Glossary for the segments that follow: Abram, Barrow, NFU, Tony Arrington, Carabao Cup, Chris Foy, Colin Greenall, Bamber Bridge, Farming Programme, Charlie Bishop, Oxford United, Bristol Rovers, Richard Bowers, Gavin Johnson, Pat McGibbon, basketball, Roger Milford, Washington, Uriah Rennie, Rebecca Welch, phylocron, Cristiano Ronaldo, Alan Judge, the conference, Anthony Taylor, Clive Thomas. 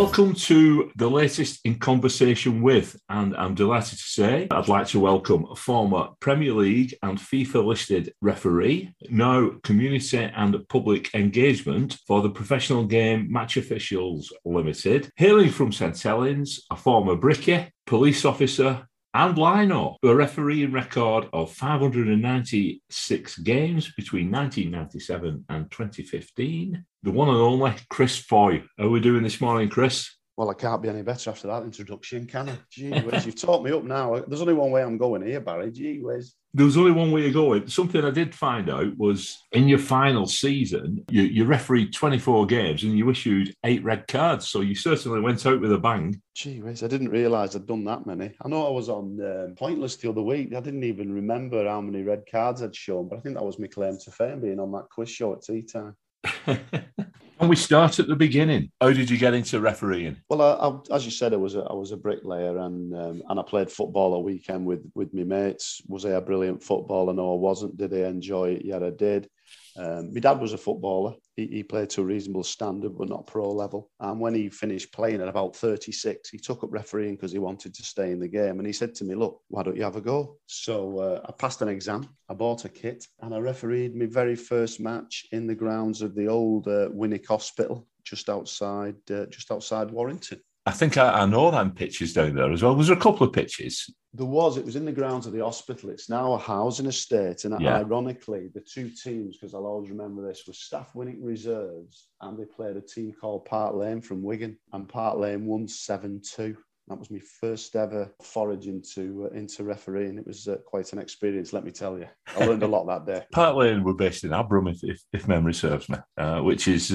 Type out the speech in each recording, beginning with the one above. Welcome to the latest in conversation with, and I'm delighted to say, I'd like to welcome a former Premier League and FIFA-listed referee, now Community and Public Engagement for the Professional Game Match Officials Limited, hailing from St. Helens, a former brickie, police officer, and Lino, a refereeing record of 596 games between 1997 and 2015. The one and only Chris Foy. How are we doing this morning, Chris? Well, I can't be any better after that introduction, can I? Gee whiz, you've taught me up now. There's only one way I'm going here, Barry. Gee whiz. There was only one way of going. Something I did find out was in your final season, you refereed 24 games and you issued 8 red cards. So you certainly went out with a bang. Gee whiz, I didn't realise I'd done that many. I know I was on Pointless the other week. I didn't even remember how many red cards I'd shown, but I think that was my claim to fame, being on that quiz show at tea time. Can we start at the beginning? How did you get into refereeing? Well, I, as you said, I was a bricklayer, and I played football a weekend with my mates. Was I a brilliant footballer? No, I wasn't. Did I enjoy it? Yeah, I did. My dad was a footballer. He played to a reasonable standard, but not pro level. And when he finished playing at about 36, he took up refereeing because he wanted to stay in the game. And he said to me, look, why don't you have a go? So I passed an exam, I bought a kit, and I refereed my very first match in the grounds of the old Winnick Hospital, just outside Warrington. I think I know them pitches down there as well. Was there a couple of pitches? There was. It was in the grounds of the hospital. It's now a housing estate. And Ironically, the two teams, because I'll always remember this, were Staff Winnick Reserves, and they played a team called Park Lane from Wigan. And Park Lane won 7-2. That was my first ever forage into refereeing. It was quite an experience, let me tell you. I learned a lot that day. Park Lane were based in Abram, if memory serves me, which is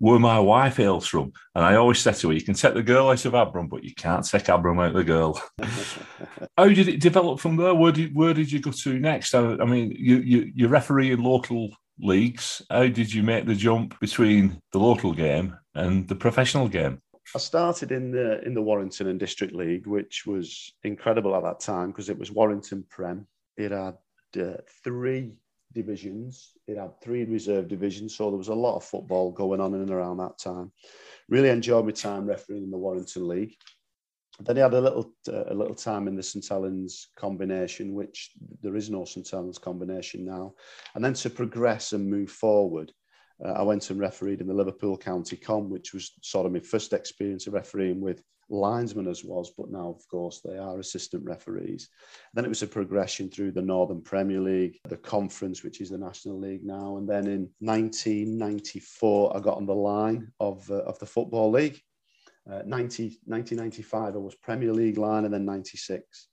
where my wife hails from. And I always said to her, you can take the girl out of Abram, but you can't take Abram out of the girl. How did it develop from there? Where did you go to next? I mean, you referee in local leagues. How did you make the jump between the local game and the professional game? I started in the Warrington and District League, which was incredible at that time because it was Warrington Prem. It had 3 divisions. It had 3 reserve divisions, so there was a lot of football going on in and around that time. Really enjoyed my time refereeing in the Warrington League. Then I had a little time in the St. Helens combination, which there is no St. Helens combination now. And then to progress and move forward, I went and refereed in the Liverpool County Com, which was sort of my first experience of refereeing with linesmen but now, of course, they are assistant referees. And then it was a progression through the northern Premier League, the conference, which is the National League now. And then in 1994, I got on the line of the Football League. 1995, I was Premier League line, and then 96,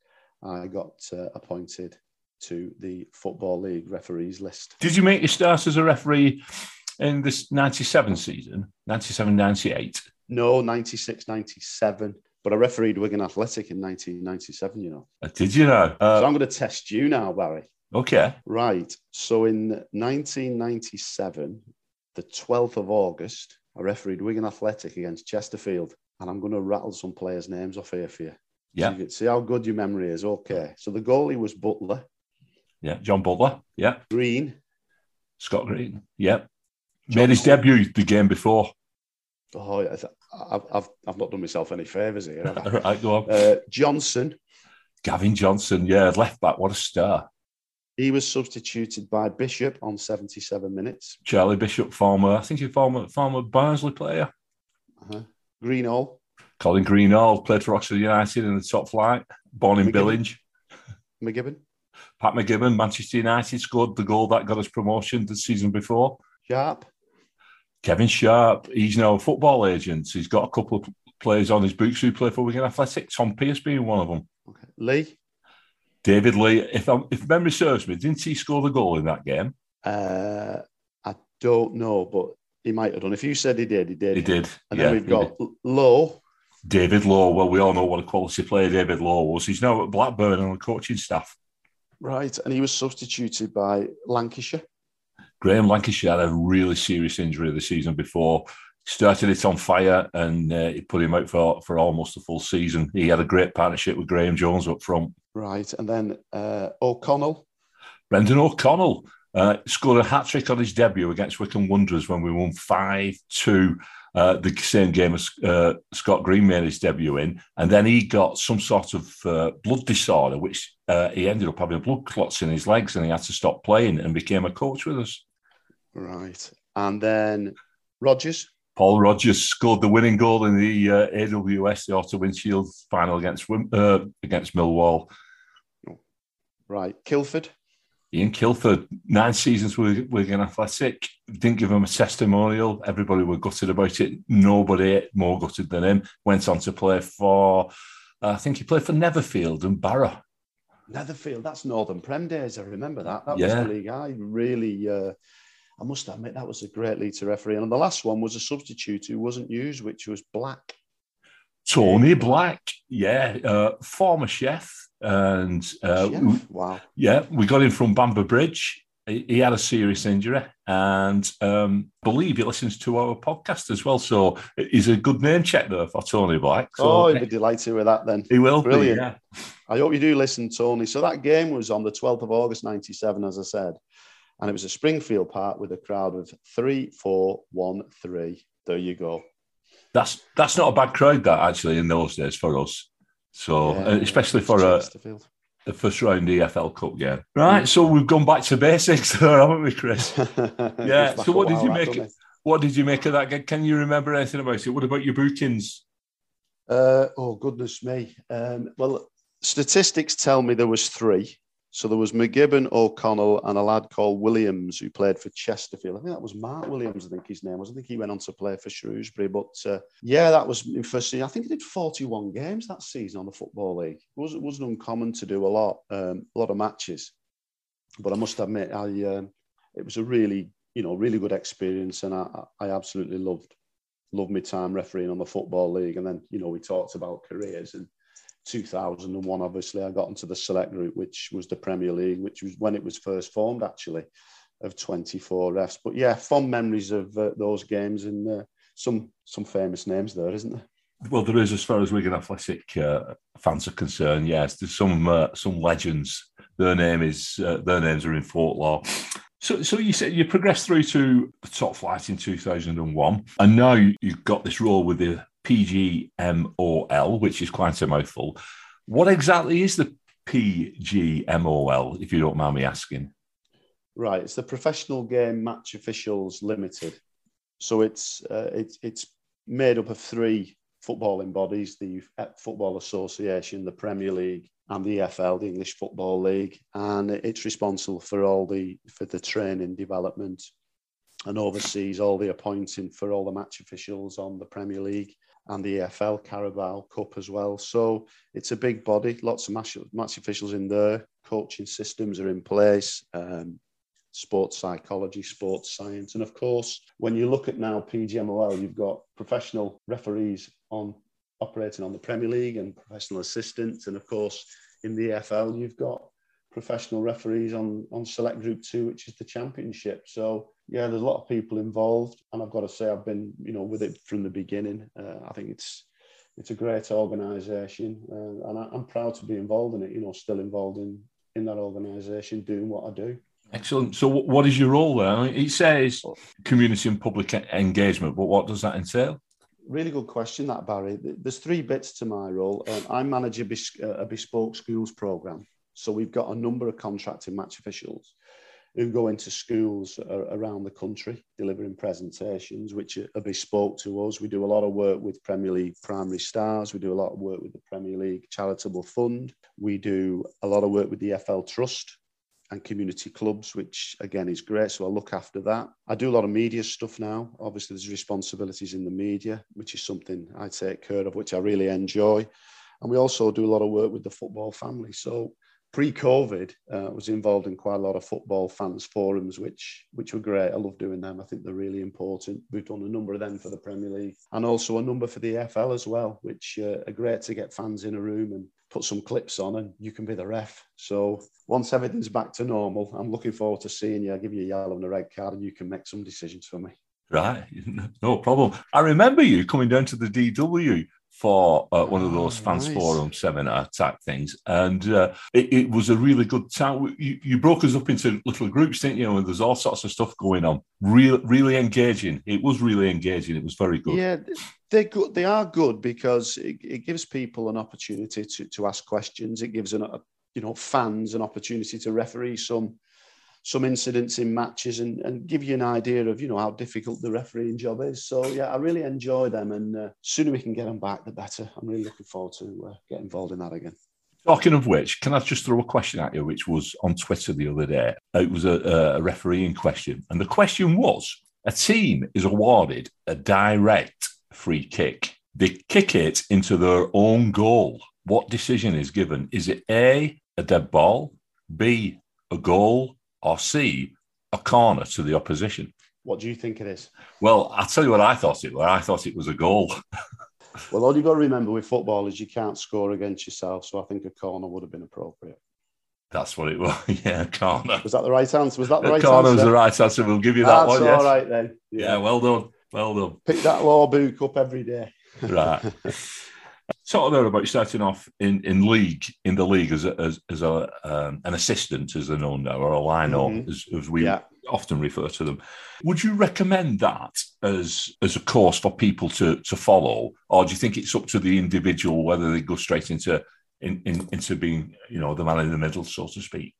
I got appointed to the Football League referees list. Did you make your start as a referee in this 97 season, 97-98? No, 96-97. But I refereed Wigan Athletic in 1997, you know. Did you know? So I'm going to test you now, Barry. Okay. Right. So in 1997, the 12th of August, I refereed Wigan Athletic against Chesterfield. And I'm going to rattle some players' names off here for you. Yeah. So you can see how good your memory is. Okay. So the goalie was Butler. Yeah. John Butler. Yeah. Green. Scott Green. Yeah. Made his debut the game before. Oh, yeah. I've not done myself any favours here, have I? Right, go on. Johnson. Gavin Johnson, yeah, left back. What a star. He was substituted by Bishop on 77 minutes. Charlie Bishop, former Barnsley player. Uh-huh. Greenall. Colin Greenall, played for Oxford United in the top flight. Born in Billinge. McGibbon. Pat McGibbon, Manchester United, scored the goal that got us promotion the season before. Sharp. Kevin Sharp, he's now a football agent. He's got a couple of players on his books who play for Wigan Athletic, Tom Pearce being one of them. Okay. Lee? David Lee. If memory serves me, didn't he score the goal in that game? I don't know, but he might have done. If you said he did, he did. He did. And then we've got Lowe. David Lowe. Well, we all know what a quality player David Lowe was. He's now at Blackburn on the coaching staff. Right, and he was substituted by Lancashire. Graham Lancashire had a really serious injury the season before. Started it on fire, and it put him out for almost a full season. He had a great partnership with Graham Jones up front. Right, and then O'Connell. Brendan O'Connell. Scored a hat-trick on his debut against Wycombe Wanderers when we won 5-2, the same game as Scott Green made his debut in. And then he got some sort of blood disorder, which he ended up having blood clots in his legs, and he had to stop playing and became a coach with us. Right. And then Rodgers? Paul Rodgers scored the winning goal in the AWS, the Auto Windshield Final against Millwall. Right. Kilford? Ian Kilford, 9 seasons with Wigan Athletic. Didn't give him a testimonial. Everybody were gutted about it. Nobody more gutted than him. Went on to play for, I think he played for Netherfield and Barrow. Netherfield, that's northern Prem days. I remember that. That was the league I really, I must admit, that was a great league to referee. And the last one was a substitute who wasn't used, which was Black. Tony Black, former chef. And we got him from Bamber Bridge. He had a serious injury, and believe he listens to our podcast as well. So he's a good name check there for Tony Black. So, he'll be delighted with that then. He will. Brilliant. Yeah. I hope you do listen, Tony. So that game was on the 12th of August, 1997, as I said, and it was a Springfield Park with a crowd of 3,413. There you go. That's not a bad crowd, that actually, in those days for us. So, especially for the first round EFL Cup game. Right, so we've gone back to basics there, haven't we, Chris? Yeah, so what did you make of that game? Can you remember anything about it? What about your bookings? Oh, goodness me. Well, statistics tell me there was 3. So there was McGibbon, O'Connell, and a lad called Williams who played for Chesterfield. I think that was Mark Williams, I think his name was. I think he went on to play for Shrewsbury. But that was in first season. I think he did 41 games that season on the Football League. It wasn't uncommon to do a lot of matches. But I must admit, it was a really good experience, and I absolutely loved my time refereeing on the Football League. And then, we talked about careers, and 2001, obviously, I got into the select group, which was the Premier League, which was when it was first formed, actually, of 24 refs. But yeah, fond memories of those games, and some famous names there, isn't there? Well, there is, as far as Wigan Athletic fans are concerned. Yes, there's some legends. Their names are in folklore. So you said you progressed through to the top flight in 2001, and now you've got this role with the PGMOL, which is quite a mouthful. What exactly is the PGMOL, if you don't mind me asking? Right, it's the Professional Game Match Officials Limited. So it's made up of 3 footballing bodies: the Football Association, the Premier League, and the EFL, the English Football League. And it's responsible for the training, development, and oversees all the appointing for all the match officials on the Premier League and the EFL Carabao Cup as well. So it's a big body, lots of match officials in there, coaching systems are in place, sports psychology, sports science. And of course, when you look at now PGMOL, you've got professional referees operating on the Premier League and professional assistants. And of course, in the EFL, you've got professional referees on select group 2, which is the championship. So yeah, there's a lot of people involved, and I've got to say I've been with it from the beginning. I think it's a great organisation, and I'm proud to be involved in it. Still involved in that organisation, doing what I do. Excellent. So what is your role there? I mean, it says community and public engagement, but what does that entail? Really good question, that, Barry. There's 3 bits to my role. I manage a bespoke schools programme. So we've got a number of contracted match officials who go into schools around the country delivering presentations, which are bespoke to us. We do a lot of work with Premier League Primary Stars. We do a lot of work with the Premier League Charitable Fund. We do a lot of work with the EFL Trust and community clubs, which again is great. So I look after that. I do a lot of media stuff now. Obviously, there's responsibilities in the media, which is something I take care of, which I really enjoy. And we also do a lot of work with the football family. So pre-COVID, I was involved in quite a lot of football fans forums, which were great. I love doing them. I think they're really important. We've done a number of them for the Premier League, and also a number for the EFL as well, which are great to get fans in a room and put some clips on, and you can be the ref. So once everything's back to normal, I'm looking forward to seeing you. I'll give you a yellow and a red card, and you can make some decisions for me. Right, no problem. I remember you coming down to the DW for one of those fans forum seminar type things. And it was a really good time. You broke us up into little groups, didn't you? And there's all sorts of stuff going on. Really engaging. It was really engaging. It was very good. Yeah, they're good. They are good because it gives people an opportunity to ask questions. It gives fans an opportunity to referee some incidents in matches and give you an idea of, how difficult the refereeing job is. So, yeah, I really enjoy them, and sooner we can get them back, the better. I'm really looking forward to getting involved in that again. Talking of which, can I just throw a question at you, which was on Twitter the other day? It was a refereeing question. And the question was, a team is awarded a direct free kick. They kick it into their own goal. What decision is given? Is it A, a dead ball, B, a goal, or C, a corner to the opposition? What do you think it is? Well, I'll tell you what I thought it was. I thought it was a goal. Well, all you've got to remember with football is you can't score against yourself, so I think a corner would have been appropriate. That's what it was. Yeah, a corner. Was that the right answer? Corner was the right answer. We'll give you that one, yes. That's all right, then. Yeah, well done. Pick that law book up every day. Right. Talk there about starting off in the league as an assistant, as they're known now, or a line-up, mm-hmm. as we often refer to them. Would you recommend that as a course for people to follow, or do you think it's up to the individual whether they go straight into being the man in the middle, so to speak?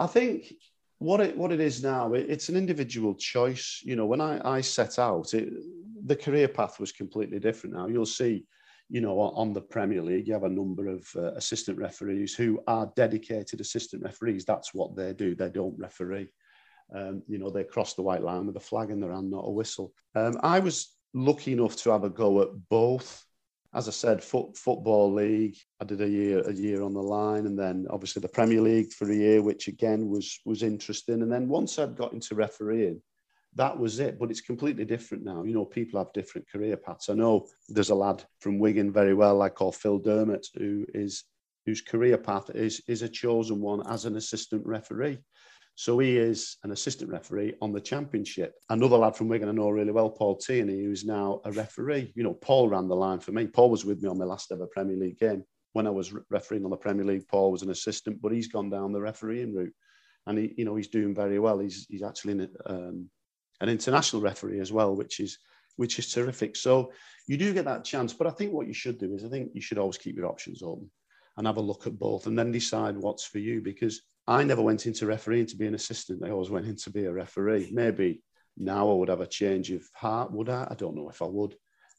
I think what it is now, it's an individual choice. When I set out, the career path was completely different. Now you'll see. On the Premier League, you have a number of assistant referees who are dedicated assistant referees. That's what they do. They don't referee. They cross the white line with a flag in their hand, not a whistle. I was lucky enough to have a go at both. As I said, Football League, I did a year on the line, and then obviously the Premier League for a year, which again was interesting. And then once I'd got into refereeing, that was it, but it's completely different now. People have different career paths. I know there's a lad from Wigan very well I call Phil Dermott, whose career path is a chosen one as an assistant referee. So he is an assistant referee on the Championship. Another lad from Wigan I know really well, Paul Tierney, who's now a referee. Paul ran the line for me. Paul was with me on my last ever Premier League game. When I was refereeing on the Premier League, Paul was an assistant, but he's gone down the refereeing route, and he, he's doing very well. He's actually in an international referee as well, which is terrific. So you do get that chance, but I think what you should do is you should always keep your options open and have a look at both, and then decide what's for you. Because I never went into refereeing to be an assistant; I always went in to be a referee. Maybe now I would have a change of heart, would I? I don't know if I would.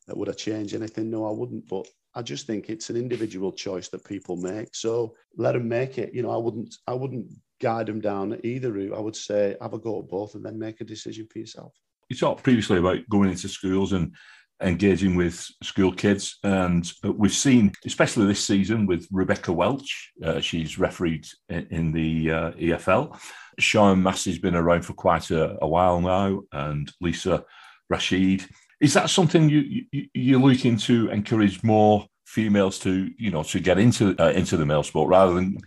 Would I change anything? No, I wouldn't. But I just think it's an individual choice that people make. So let them make it. I wouldn't guide them down either route. I would say have a go at both and then make a decision for yourself. You talked previously about going into schools and engaging with school kids, and we've seen, especially this season, with Rebecca Welch, she's refereed in the EFL. Sean Massey's been around for quite a while now, and Lisa Rashid. Is that something you're looking to encourage more females to get into the male sport rather than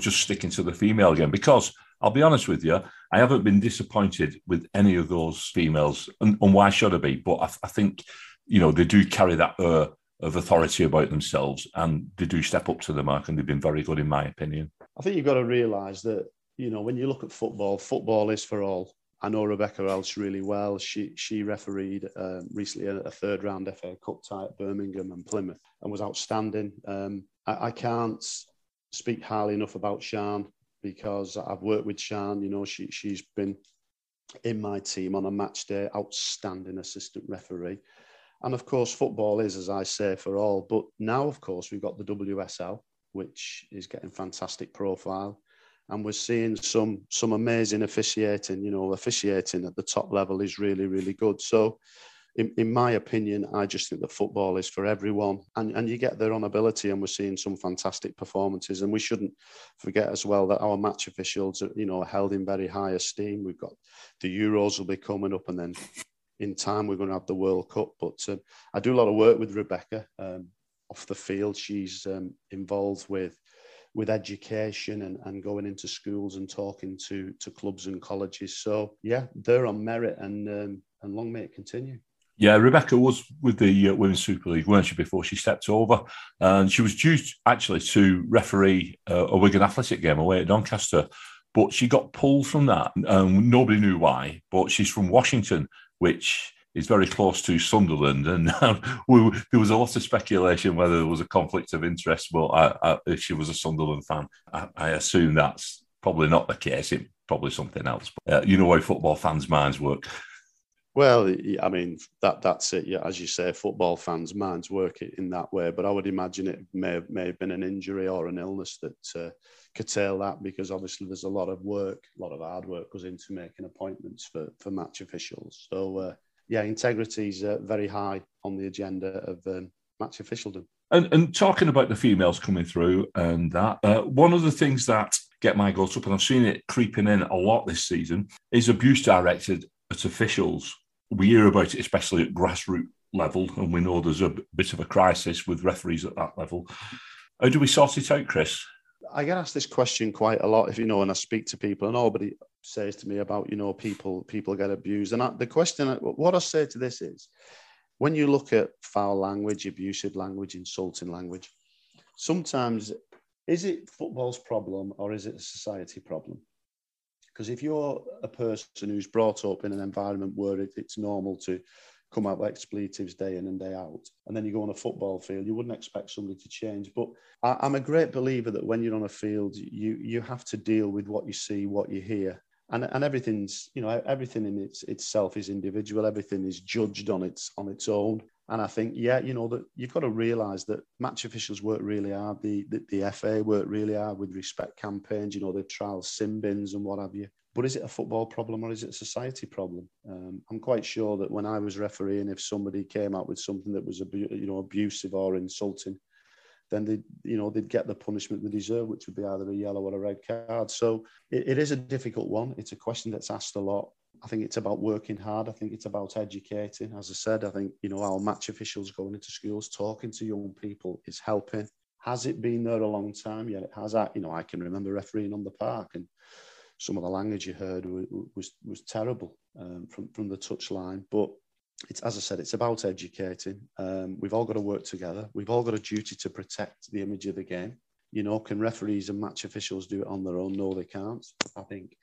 just sticking to the female again? Because I'll be honest with you, I haven't been disappointed with any of those females, and why should I be? But I think, they do carry that air of authority about themselves, and they do step up to the mark, and they've been very good in my opinion. I think you've got to realise that, when you look at football is for all. I know Rebecca Welch really well. She refereed recently a third round FA Cup tie at Birmingham and Plymouth, and was outstanding. I can't speak highly enough about Sian, because I've worked with Sian. She's been in my team on a match day, outstanding assistant referee. And of course, football is, as I say, for all. But now, of course, we've got the WSL, which is getting fantastic profile. And we're seeing some amazing officiating. Officiating at the top level is really, really good. So in my opinion, I just think that football is for everyone, and you get their own ability, and we're seeing some fantastic performances. And we shouldn't forget as well that our match officials are, are held in very high esteem. We've got the Euros will be coming up, and then in time we're going to have the World Cup. But I do a lot of work with Rebecca off the field. She's involved with education and going into schools and talking to clubs and colleges. So, yeah, they're on merit, and long may it continue. Yeah, Rebecca was with the Women's Super League, weren't she, before she stepped over? And she was due actually to referee a Wigan Athletic game away at Doncaster, but she got pulled from that. Nobody knew why, but she's from Washington, which is very close to Sunderland. And there was a lot of speculation whether there was a conflict of interest. Well, if she was a Sunderland fan, I assume that's probably not the case. It's probably something else. But, you know how football fans' minds work. Well, I mean, that's it. Yeah, as you say, football fans' minds work in that way. But I would imagine it may have been an injury or an illness that curtailed that, because obviously there's a lot of work, a lot of hard work goes into making appointments for match officials. So, yeah, integrity is very high on the agenda of match officialdom. And talking about the females coming through and that, one of the things that get my goat up, and I've seen it creeping in a lot this season, is abuse directed at officials. We hear about it, especially at grassroots level, and we know there's a bit of a crisis with referees at that level. How do we sort it out, Chris? I get asked this question quite a lot, if you know, and I speak to people, and nobody says to me about, you know, people get abused. And the question, what I say to this is, when you look at foul language, abusive language, insulting language, sometimes is it football's problem or is it a society problem? Because if you're a person who's brought up in an environment where it's normal to come out with expletives day in and day out, and then you go on a football field, you wouldn't expect somebody to change. But I'm a great believer that when you're on a field, you have to deal with what you see, what you hear. And everything's, you know, everything in itself is individual. Everything is judged on its own. And I think, yeah, you know, that you've got to realise that match officials work really hard. The FA work really hard with respect campaigns, you know, the trials, sin bins and what have you. But is it a football problem or is it a society problem? I'm quite sure that when I was refereeing, if somebody came out with something that was, you know, abusive or insulting, then they'd get the punishment they deserve, which would be either a yellow or a red card. So it is a difficult one. It's a question that's asked a lot. I think it's about working hard. I think it's about educating. As I said, I think, you know, our match officials going into schools, talking to young people is helping. Has it been there a long time? Yeah, it has. You know, I can remember refereeing on the park, and some of the language you heard was terrible from the touchline. But it's, as I said, it's about educating. We've all got to work together. We've all got a duty to protect the image of the game. You know, can referees and match officials do it on their own? No, they can't. I think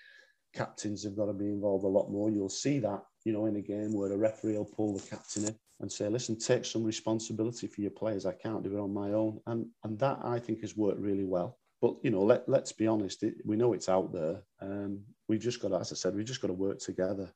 captains have got to be involved a lot more. You'll see that, you know, in a game where a referee will pull the captain in and say, listen, take some responsibility for your players. I can't do it on my own. And that, I think, has worked really well. But, you know, let's be honest, we know it's out there. We've just got to, as I said, we've just got to work together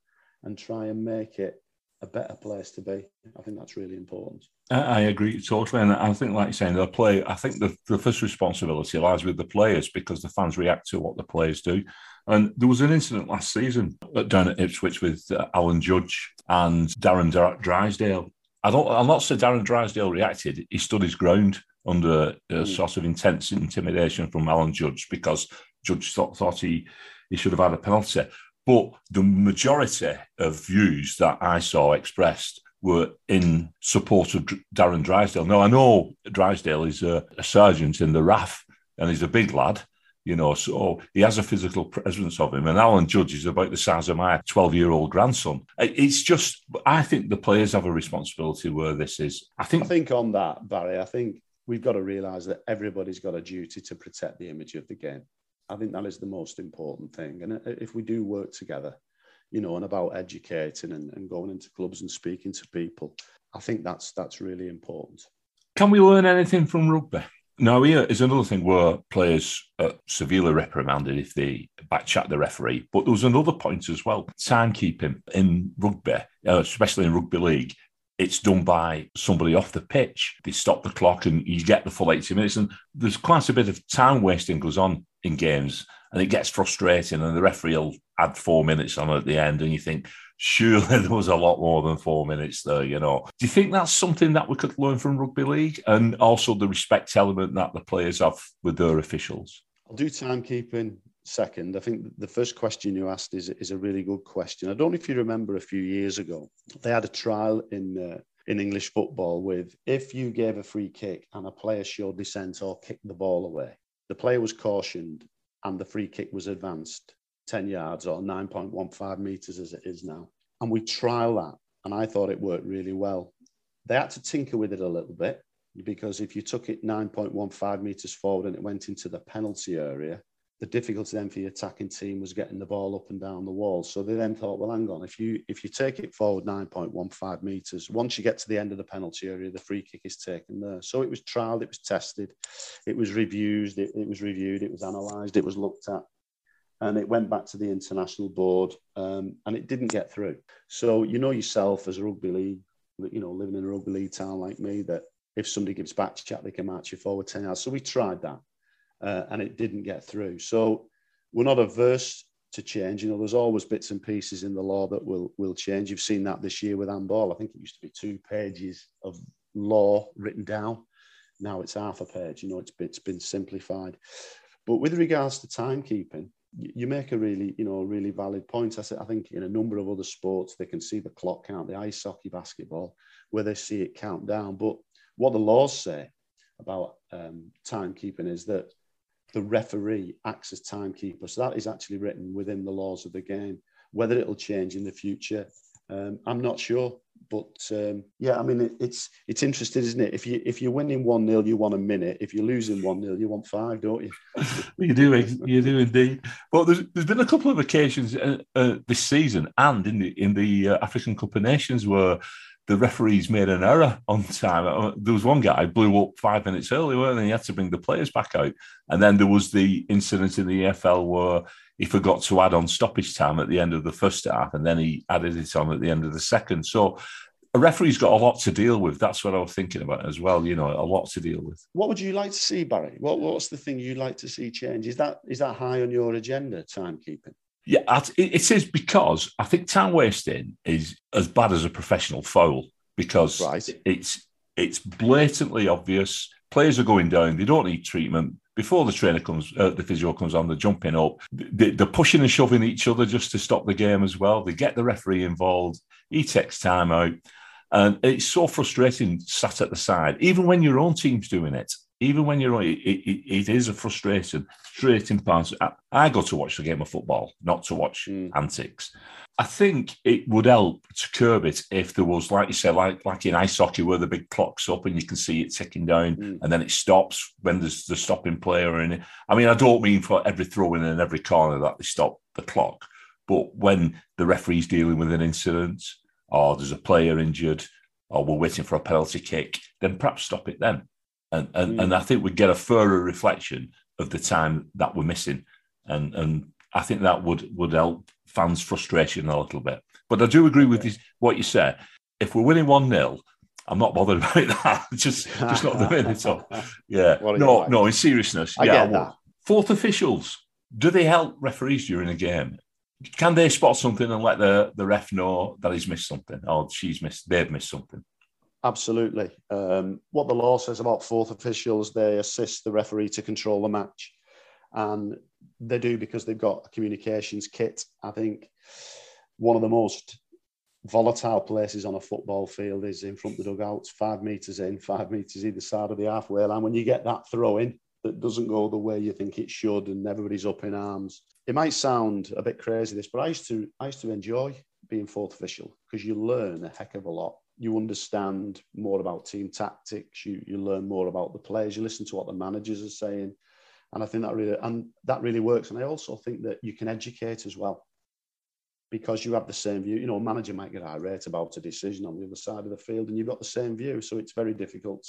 and try and make it a better place to be. I think that's really important. I agree totally. And I think, like you're saying, I think the first responsibility lies with the players, because the fans react to what the players do. And there was an incident last season down at Ipswich with Alan Judge and Darren Drysdale. I'll not say Darren Drysdale reacted. He stood his ground under a sort of intense intimidation from Alan Judge, because Judge thought he should have had a penalty. But the majority of views that I saw expressed were in support of Darren Drysdale. Now, I know Drysdale is a sergeant in the RAF, and he's a big lad, you know, so he has a physical presence of him. And Alan Judge is about the size of my 12-year-old grandson. It's just, I think the players have a responsibility where this is. I think on that, Barry, I think we've got to realise that everybody's got a duty to protect the image of the game. I think that is the most important thing. And if we do work together, you know, and about educating and going into clubs and speaking to people, I think that's really important. Can we learn anything from rugby? Now, here is another thing where players are severely reprimanded if they backchat the referee. But there was another point as well. Timekeeping in rugby, especially in rugby league, it's done by somebody off the pitch. They stop the clock and you get the full 80 minutes. And there's quite a bit of time wasting goes on in games, and it gets frustrating, and the referee will add 4 minutes on at the end, and you think, surely there was a lot more than 4 minutes there, you know. Do you think that's something that we could learn from rugby league, and also the respect element that the players have with their officials? I'll do timekeeping second. I think the first question you asked is a really good question. I don't know if you remember a few years ago, they had a trial in English football with, if you gave a free kick and a player showed dissent or kicked the ball away, the player was cautioned and the free kick was advanced 10 yards or 9.15 metres as it is now. And we trial that and I thought it worked really well. They had to tinker with it a little bit, because if you took it 9.15 metres forward and it went into the penalty area, the difficulty then for the attacking team was getting the ball up and down the wall. So they then thought, well, hang on, if you take it forward 9.15 metres, once you get to the end of the penalty area, the free kick is taken there. So it was trialled, it was tested, it was reviewed, it was analysed, it was looked at, and it went back to the international board, and it didn't get through. So you know yourself as a rugby league, you know, living in a rugby league town like me, that if somebody gives back to chat, they can march you forward 10 yards. So we tried that. And it didn't get through. So we're not averse to change. You know, there's always bits and pieces in the law that will change. You've seen that this year with handball. I think it used to be 2 pages of law written down. Now it's half a page. You know, it's been simplified. But with regards to timekeeping, you make a really valid point. I think in a number of other sports, they can see the clock count, the ice hockey, basketball, where they see it count down. But what the laws say about timekeeping is that the referee acts as timekeeper. So that is actually written within the laws of the game. Whether it'll change in the future, I'm not sure. But yeah, I mean, it's interesting, isn't it? If you're winning 1-0, you want a minute. If you're losing 1-0, you want 5, don't you? you do indeed. But there's been a couple of occasions this season and in the African Cup of Nations where the referees made an error on time. There was one guy blew up 5 minutes early, weren't he? He had to bring the players back out. And then there was the incident in the EFL where he forgot to add on stoppage time at the end of the first half, and then he added it on at the end of the second. So a referee's got a lot to deal with. That's what I was thinking about as well, you know, a lot to deal with. What would you like to see, Barry? What's the thing you'd like to see change? Is that high on your agenda, timekeeping? Yeah, it is, because I think time wasting is as bad as a professional foul, because it's blatantly obvious. Players are going down. They don't need treatment. Before the trainer comes, the physio comes on, they're jumping up. They're pushing and shoving each other just to stop the game as well. They get the referee involved. He takes time out. And it's so frustrating sat at the side, even when your own team's doing it. Even when you're on, it is a frustrating part. I go to watch the game of football, not to watch antics. I think it would help to curb it if there was, like you say, like in ice hockey where the big clock's up and you can see it ticking down and then it stops when there's the stopping player in it. I mean, I don't mean for every throw-in and every corner that they stop the clock, but when the referee's dealing with an incident or there's a player injured or we're waiting for a penalty kick, then perhaps stop it then. And I think we'd get a fairer reflection of the time that we're missing. And I think that would help fans' frustration a little bit. But I do agree with what you said. If we're winning 1-0, I'm not bothered about that. just not the minute. So, yeah. No, in seriousness. I get that. Fourth officials, do they help referees during a game? Can they spot something and let the ref know that he's missed something or they've missed something? Absolutely. What the law says about fourth officials, they assist the referee to control the match. And they do because they've got a communications kit. I think one of the most volatile places on a football field is in front of the dugouts, 5 metres in, 5 metres either side of the halfway line. When you get that throw in that doesn't go the way you think it should and everybody's up in arms. It might sound a bit crazy, this, but I used to enjoy being fourth official because you learn a heck of a lot. You understand more about team tactics. You learn more about the players. You listen to what the managers are saying, and I think that really works. And I also think that you can educate as well, because you have the same view. You know, a manager might get irate about a decision on the other side of the field, and you've got the same view. So it's very difficult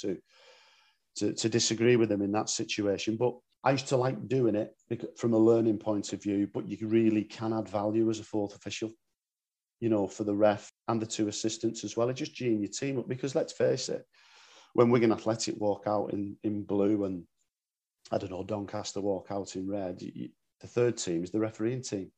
to disagree with them in that situation. But I used to like doing it from a learning point of view. But you really can add value as a fourth official, you know, for the ref and the two assistants as well. It's just geeing your team up, because let's face it, when Wigan Athletic walk out in blue and, I don't know, Doncaster walk out in red, the third team is the refereeing team.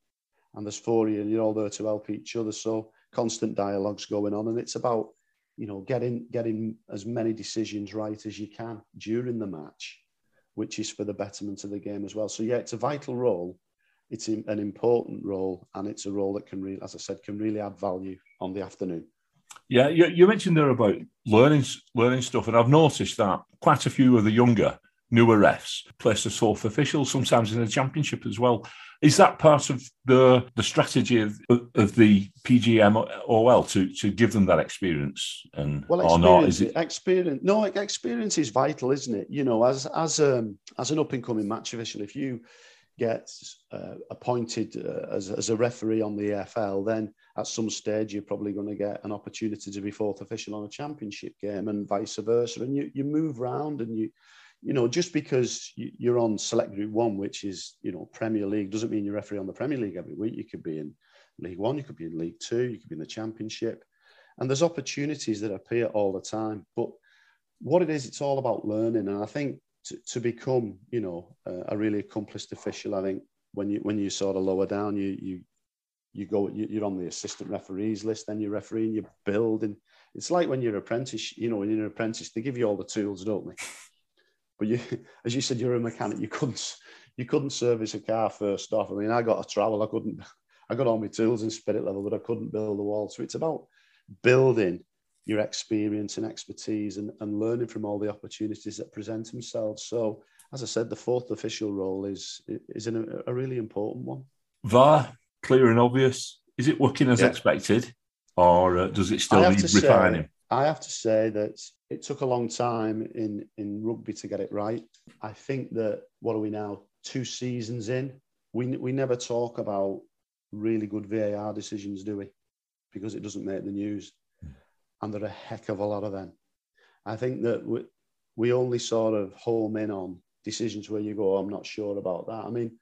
And there's 4 of you and you're all there to help each other. So constant dialogue's going on. And it's about, you know, getting as many decisions right as you can during the match, which is for the betterment of the game as well. So yeah, it's a vital role. It's an important role, and it's a role that can really, as I said, can really add value on the afternoon. Yeah, you mentioned there about learning stuff, and I've noticed that quite a few of the younger newer refs, placed as fourth officials, sometimes in the championship as well. Is that part of the strategy of the PGMOL to give them that experience, and or not? Is it experience? No, experience is vital, isn't it? You know, as an up and coming match official, if you get appointed as a referee on the EFL, then at some stage you're probably going to get an opportunity to be fourth official on a championship game, and vice versa. And you move round, and you know, just because you're on select group one, which is, you know, Premier League, doesn't mean you're referee on the Premier League every week. You could be in League One, you could be in League Two, you could be in the Championship. And there's opportunities that appear all the time. But what it is, it's all about learning. And I think to become, you know, a really accomplished official, I think when you sort of lower down, you're on the assistant referees list, then you're refereeing, you're building. It's like when you're an apprentice, you know, when you're an apprentice, they give you all the tools, don't they? But you, as you said, you're a mechanic. You couldn't service a car first off. I mean, I got a trowel. I got all my tools in spirit level, but I couldn't build the wall. So it's about building your experience and expertise, and learning from all the opportunities that present themselves. So, as I said, the fourth official role is a really important one. VAR, clear and obvious. Is it working as expected, or does it still need refining? I have to say that it took a long time in rugby to get it right. I think that, what are we now, 2 seasons in? We never talk about really good VAR decisions, do we? Because it doesn't make the news. And there are a heck of a lot of them. I think that we only sort of home in on decisions where you go, I'm not sure about that. I mean,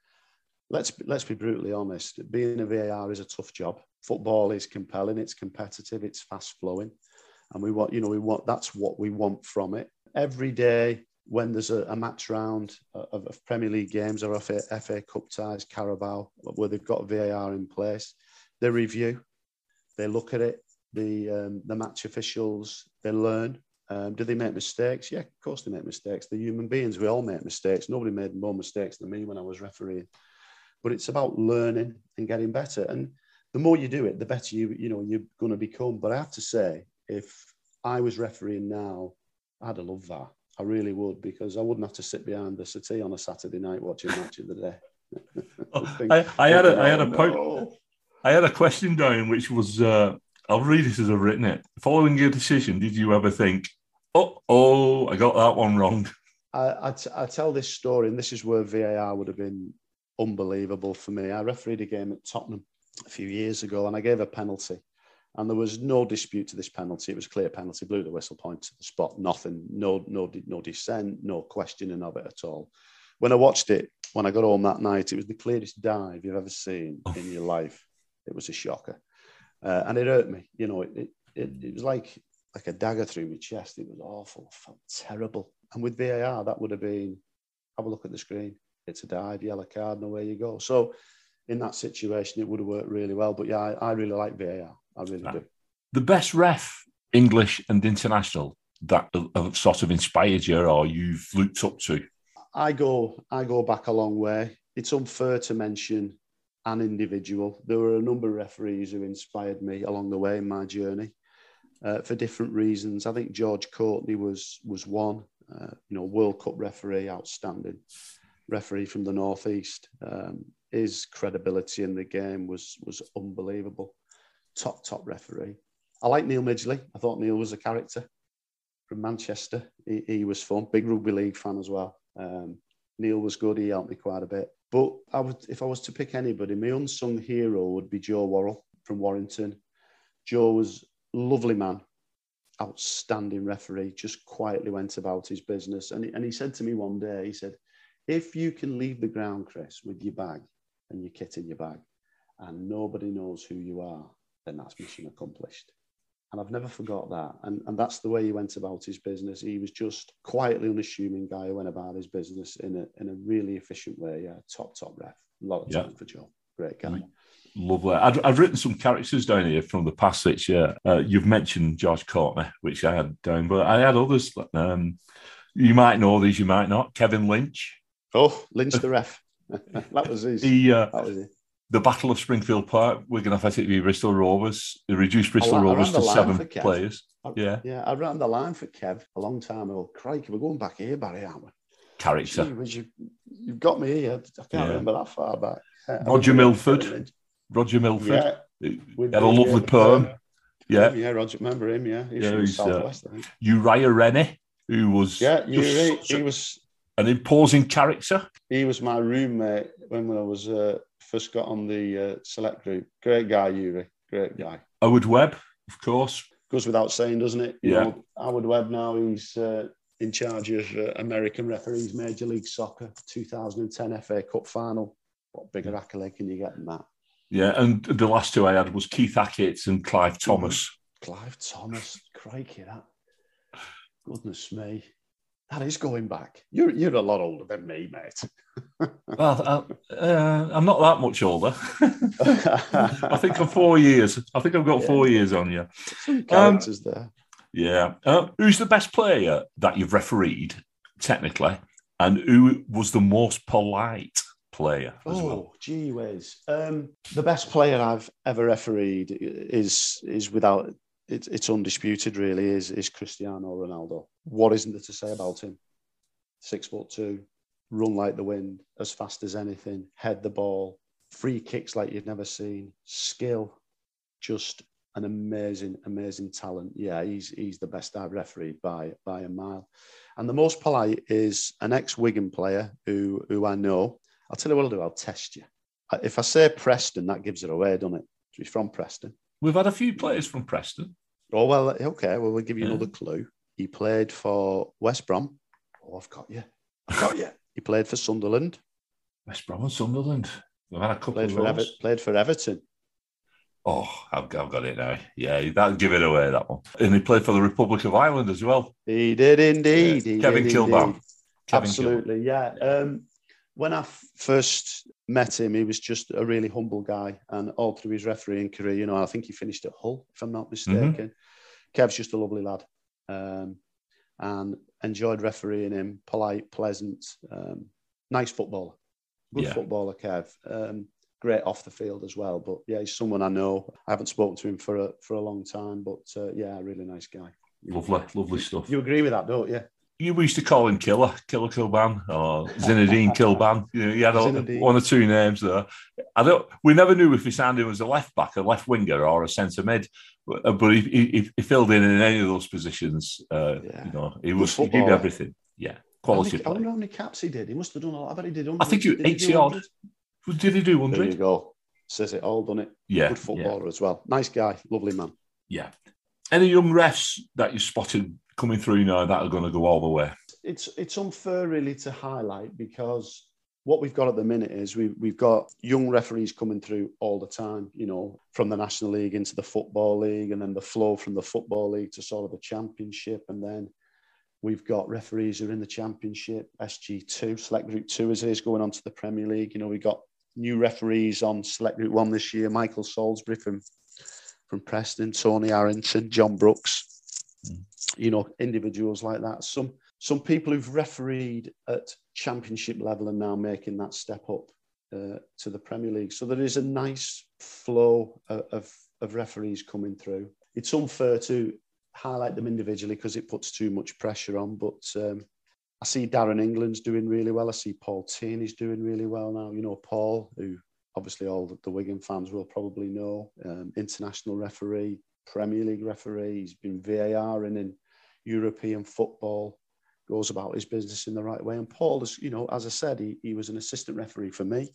let's be brutally honest. Being a VAR is a tough job. Football is compelling. It's competitive. It's fast flowing. And we want, that's what we want from it. Every day when there's a match round of Premier League games or FA Cup ties, Carabao, where they've got VAR in place, they review, they look at it, the match officials, they learn. Do they make mistakes? Yeah, of course they make mistakes. They're human beings. We all make mistakes. Nobody made more mistakes than me when I was refereeing. But it's about learning and getting better. And the more you do it, the better you're going to become. But I have to say, if I was refereeing now, I'd have loved that. I really would, because I wouldn't have to sit behind the settee on a Saturday night watching Match of the Day. I had a question, Darren, which was, I'll read it as I've written it. Following your decision, did you ever think, oh, I got that one wrong? I tell this story, and this is where VAR would have been unbelievable for me. I refereed a game at Tottenham a few years ago, and I gave a penalty. And there was no dispute to this penalty. It was a clear penalty, blew the whistle, point to the spot, nothing, no dissent, no questioning of it at all. When I watched it, when I got home that night, it was the clearest dive you've ever seen in your life. It was a shocker. And it hurt me. You know, it was like a dagger through my chest. It was awful. I felt terrible. And with VAR, that would have been, have a look at the screen. It's a dive, yellow card, and away you go. So in that situation, it would have worked really well. But yeah, I really like VAR. I really do. The best ref, English and international, that have sort of inspired you or you've looked up to? I go back a long way. It's unfair to mention an individual. There were a number of referees who inspired me along the way in my journey for different reasons. I think George Courtney was one. You know, World Cup referee, outstanding referee from the Northeast. His credibility in the game was unbelievable. Top referee. I like Neil Midgley. I thought Neil was a character from Manchester. He was fun. Big rugby league fan as well. Neil was good. He helped me quite a bit. But if I was to pick anybody, my unsung hero would be Joe Worrell from Warrington. Joe was a lovely man, outstanding referee, just quietly went about his business. And he said to me one day, he said, if you can leave the ground, Chris, with your bag and your kit in your bag and nobody knows who you are, then that's mission accomplished. And I've never forgot that. And that's the way he went about his business. He was just quietly unassuming guy who went about his business in a really efficient way. Yeah, top ref. A lot of time for Joe. Great guy. Lovely. I've written some characters down here from the past 6 years. You've mentioned George Courtney, which I had down, but I had others. You might know these, you might not. Kevin Lynch. Oh, Lynch the ref. That was his. That was it. The Battle of Springfield Park, Wigan Athletic v Bristol Rovers. They reduced Bristol Rovers to 7 players. I ran the line for Kev a long time ago. Crikey, we're going back here, Barry, aren't we? character. You've got me here. I can't remember that far back. Roger Milford. Yeah. Had a lovely poem. Yeah, Roger, remember him, yeah. He's from the Southwest, I think. Uriah Rennie, who was... Yeah, he was... An imposing character. He was my roommate when I was first got on the select group. Great guy, Uri. Great guy. Howard Webb, of course. Goes without saying, doesn't it? You know, Howard Webb now, he's in charge of American referees, Major League Soccer, 2010 FA Cup final. What bigger accolade can you get than that? Yeah, and the last two I had was Keith Hackett and Clive Thomas. Clive Thomas, crikey, that. Goodness me. That is going back. You're a lot older than me, mate. I'm not that much older. I think I'm 4 years. I think I've got 4 years on you. Some characters there. Yeah. Who's the best player that you've refereed, technically, and who was the most polite player as well? Oh, gee whiz. The best player I've ever refereed is without... It's undisputed, really, is Cristiano Ronaldo. What isn't there to say about him? 6'2", run like the wind, as fast as anything, head the ball, free kicks like you've never seen, skill, just an amazing, amazing talent. Yeah, he's the best I've refereed by a mile. And the most polite is an ex-Wigan player who I know. I'll tell you what I'll do, I'll test you. If I say Preston, that gives it away, doesn't it? He's from Preston. We've had a few players from Preston. Oh, well, okay. Well, we'll give you another clue. He played for West Brom. Oh, I've got you. He played for Sunderland. West Brom and Sunderland. We've had a couple of those. Played for Everton. Oh, I've got it now. Yeah, that'll give it away, that one. And he played for the Republic of Ireland as well. He did indeed. Yeah. Kevin Kilbane. Absolutely, yeah. When I first met him, he was just a really humble guy, and all through his refereeing career, you know, I think he finished at Hull, if I'm not mistaken. Kev's just a lovely lad, and enjoyed refereeing him. Polite, pleasant, nice footballer, good footballer, Kev. Great off the field as well, but yeah, he's someone I know. I haven't spoken to him for a long time, but yeah, really nice guy. Lovely stuff. You agree with that, don't you? You used to call him Killer Kilbane, or Zinedine Kilbane. You know, he had one or two names there. We never knew if he sounded as a left back, a left winger, or a centre mid. But he filled in any of those positions. You know, he did everything. Yeah, quality. I wonder how many caps he did. He must have done a lot. I bet he did 100. I think 80 odd. Did he do 100? There you go. Says it all, doesn't it? Yeah. Good footballer as well. Nice guy, lovely man. Yeah. Any young refs that you spotted coming through now that are going to go all the way? It's unfair, really, to highlight, because what we've got at the minute is we've got young referees coming through all the time, you know, from the National League into the Football League, and then the flow from the Football League to sort of the Championship. And then we've got referees who are in the Championship, SG2, Select Group 2 as it is, going on to the Premier League. You know, we've got new referees on Select Group 1 this year, Michael Salisbury from Preston, Tony Arrington, John Brooks. You know, individuals like that. Some people who've refereed at Championship level and now making that step up to the Premier League. So there is a nice flow of referees coming through. It's unfair to highlight them individually because it puts too much pressure on. But I see Darren England's doing really well. I see Paul Tierney's doing really well now. You know, Paul, who obviously all the Wigan fans will probably know, international referee, Premier League referee. He's been VAR in European football, goes about his business in the right way. And Paul is, you know, as I said, he was an assistant referee for me.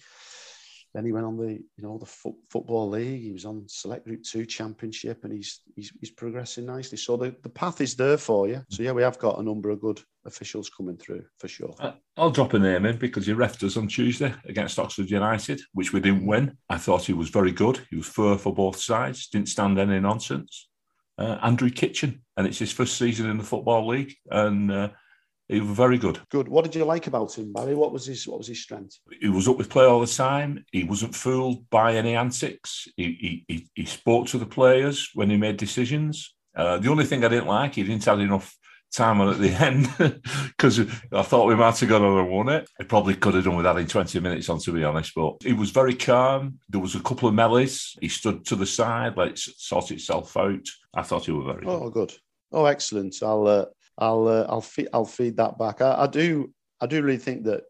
Then he went on the, you know, the Football League. He was on Select Group 2 Championship, and he's progressing nicely. So the path is there for you. So yeah, we have got a number of good officials coming through for sure. I'll drop a name in because he refed us on Tuesday against Oxford United, which we didn't win. I thought he was very good. He was fair for both sides, didn't stand any nonsense. Andrew Kitchen, and it's his first season in the Football League, and he was very good. Good. What did you like about him, Barry? What was his strength? He was up with play all the time. He wasn't fooled by any antics. He spoke to the players when he made decisions. The only thing I didn't like, he didn't have enough time at the end, because I thought we might have gone on and won it. He probably could have done with adding 20 minutes on, to be honest. But he was very calm. There was a couple of mellies. He stood to the side, let it sort itself out. I thought he was very good. Oh, excellent. I'll feed that back. I do I do really think that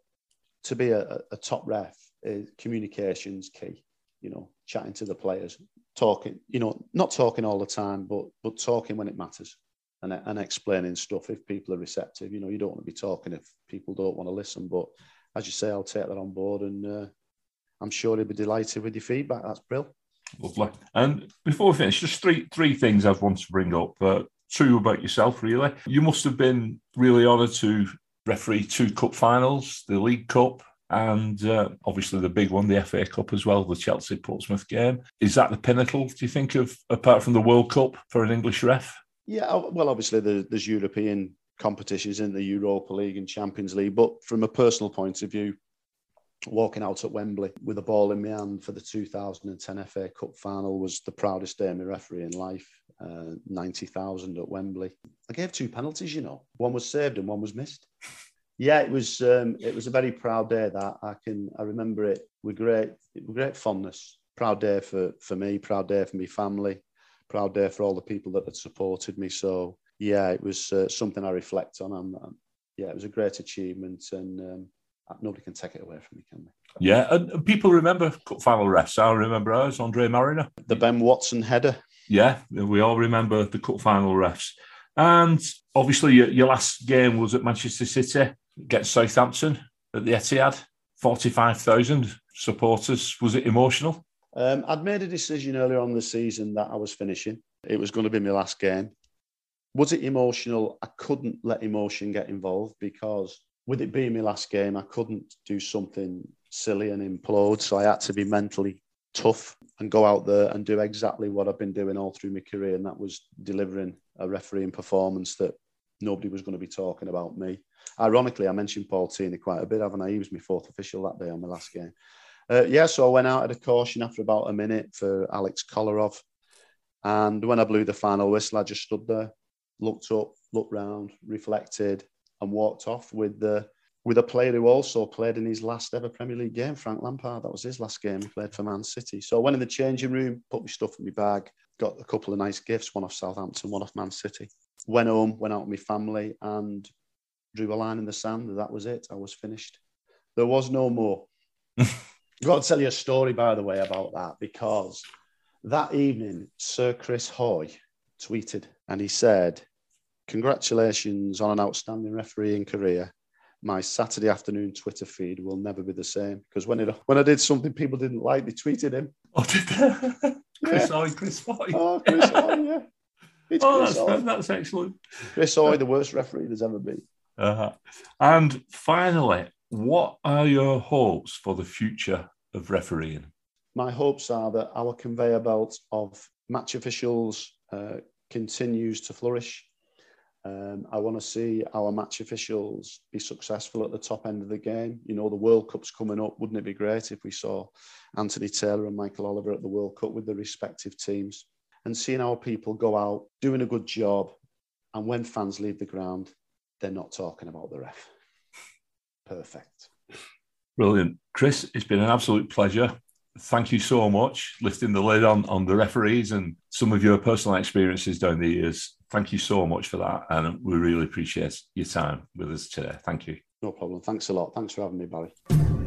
to be a top ref, communication's key, you know, chatting to the players, talking, you know, not talking all the time, but talking when it matters and explaining stuff if people are receptive. You know, you don't want to be talking if people don't want to listen. But as you say, I'll take that on board, and I'm sure he'll be delighted with your feedback. That's brilliant. Lovely. And before we finish, just three things I've wanted to bring up. Two about yourself, really. You must have been really honoured to referee two cup finals, the League Cup, and obviously the big one, the FA Cup as well, the Chelsea-Portsmouth game. Is that the pinnacle, do you think, of apart from the World Cup for an English ref? Yeah, well, obviously there's European competitions in the Europa League and Champions League, but from a personal point of view, walking out at Wembley with a ball in my hand for the 2010 FA Cup final was the proudest day of my refereeing life. 90,000 at Wembley. I gave two penalties, you know. One was saved and one was missed. Yeah, it was a very proud day. That I remember it with great fondness. Proud day for me. Proud day for my family. Proud day for all the people that had supported me. So yeah, it was something I reflect on. It was a great achievement, and nobody can take it away from me, can they? Yeah, and people remember cup final refs. I remember ours, Andre Mariner, the Ben Watson header. Yeah, we all remember the cup final refs. And obviously your last game was at Manchester City against Southampton at the Etihad. 45,000 supporters. Was it emotional? I'd made a decision earlier on the season that I was finishing. It was going to be my last game. Was it emotional? I couldn't let emotion get involved, because with it being my last game, I couldn't do something silly and implode. So I had to be mentally tough and go out there and do exactly what I've been doing all through my career, and that was delivering a refereeing performance that nobody was going to be talking about me. Ironically, I mentioned Paul Tini quite a bit, haven't I? He was my fourth official that day on my last game. So I went out at a caution after about a minute for Alex Kolarov, and when I blew the final whistle, I just stood there, looked up, looked round, reflected, and walked off with a player who also played in his last ever Premier League game, Frank Lampard. That was his last game. He played for Man City. So I went in the changing room, put my stuff in my bag, got a couple of nice gifts, one off Southampton, one off Man City. Went home, went out with my family, and drew a line in the sand. That was it. I was finished. There was no more. I've got to tell you a story, by the way, about that, because that evening, Sir Chris Foy tweeted, and he said, "Congratulations on an outstanding refereeing career. My Saturday afternoon Twitter feed will never be the same." Because when I did something people didn't like, they tweeted him. Oh, did they? Chris Foy. Oh, Chris Foy, yeah. That's excellent. Chris Foy, the worst referee there's ever been. Uh-huh. And finally, what are your hopes for the future of refereeing? My hopes are that our conveyor belt of match officials continues to flourish. I want to see our match officials be successful at the top end of the game. You know, the World Cup's coming up. Wouldn't it be great if we saw Anthony Taylor and Michael Oliver at the World Cup with their respective teams, and seeing our people go out doing a good job, and when fans leave the ground, they're not talking about the ref. Perfect. Brilliant. Chris, it's been an absolute pleasure. Thank you so much, lifting the lid on the referees and some of your personal experiences down the years. Thank you so much for that, and we really appreciate your time with us today. Thank you. No problem. Thanks a lot. Thanks for having me, Barry.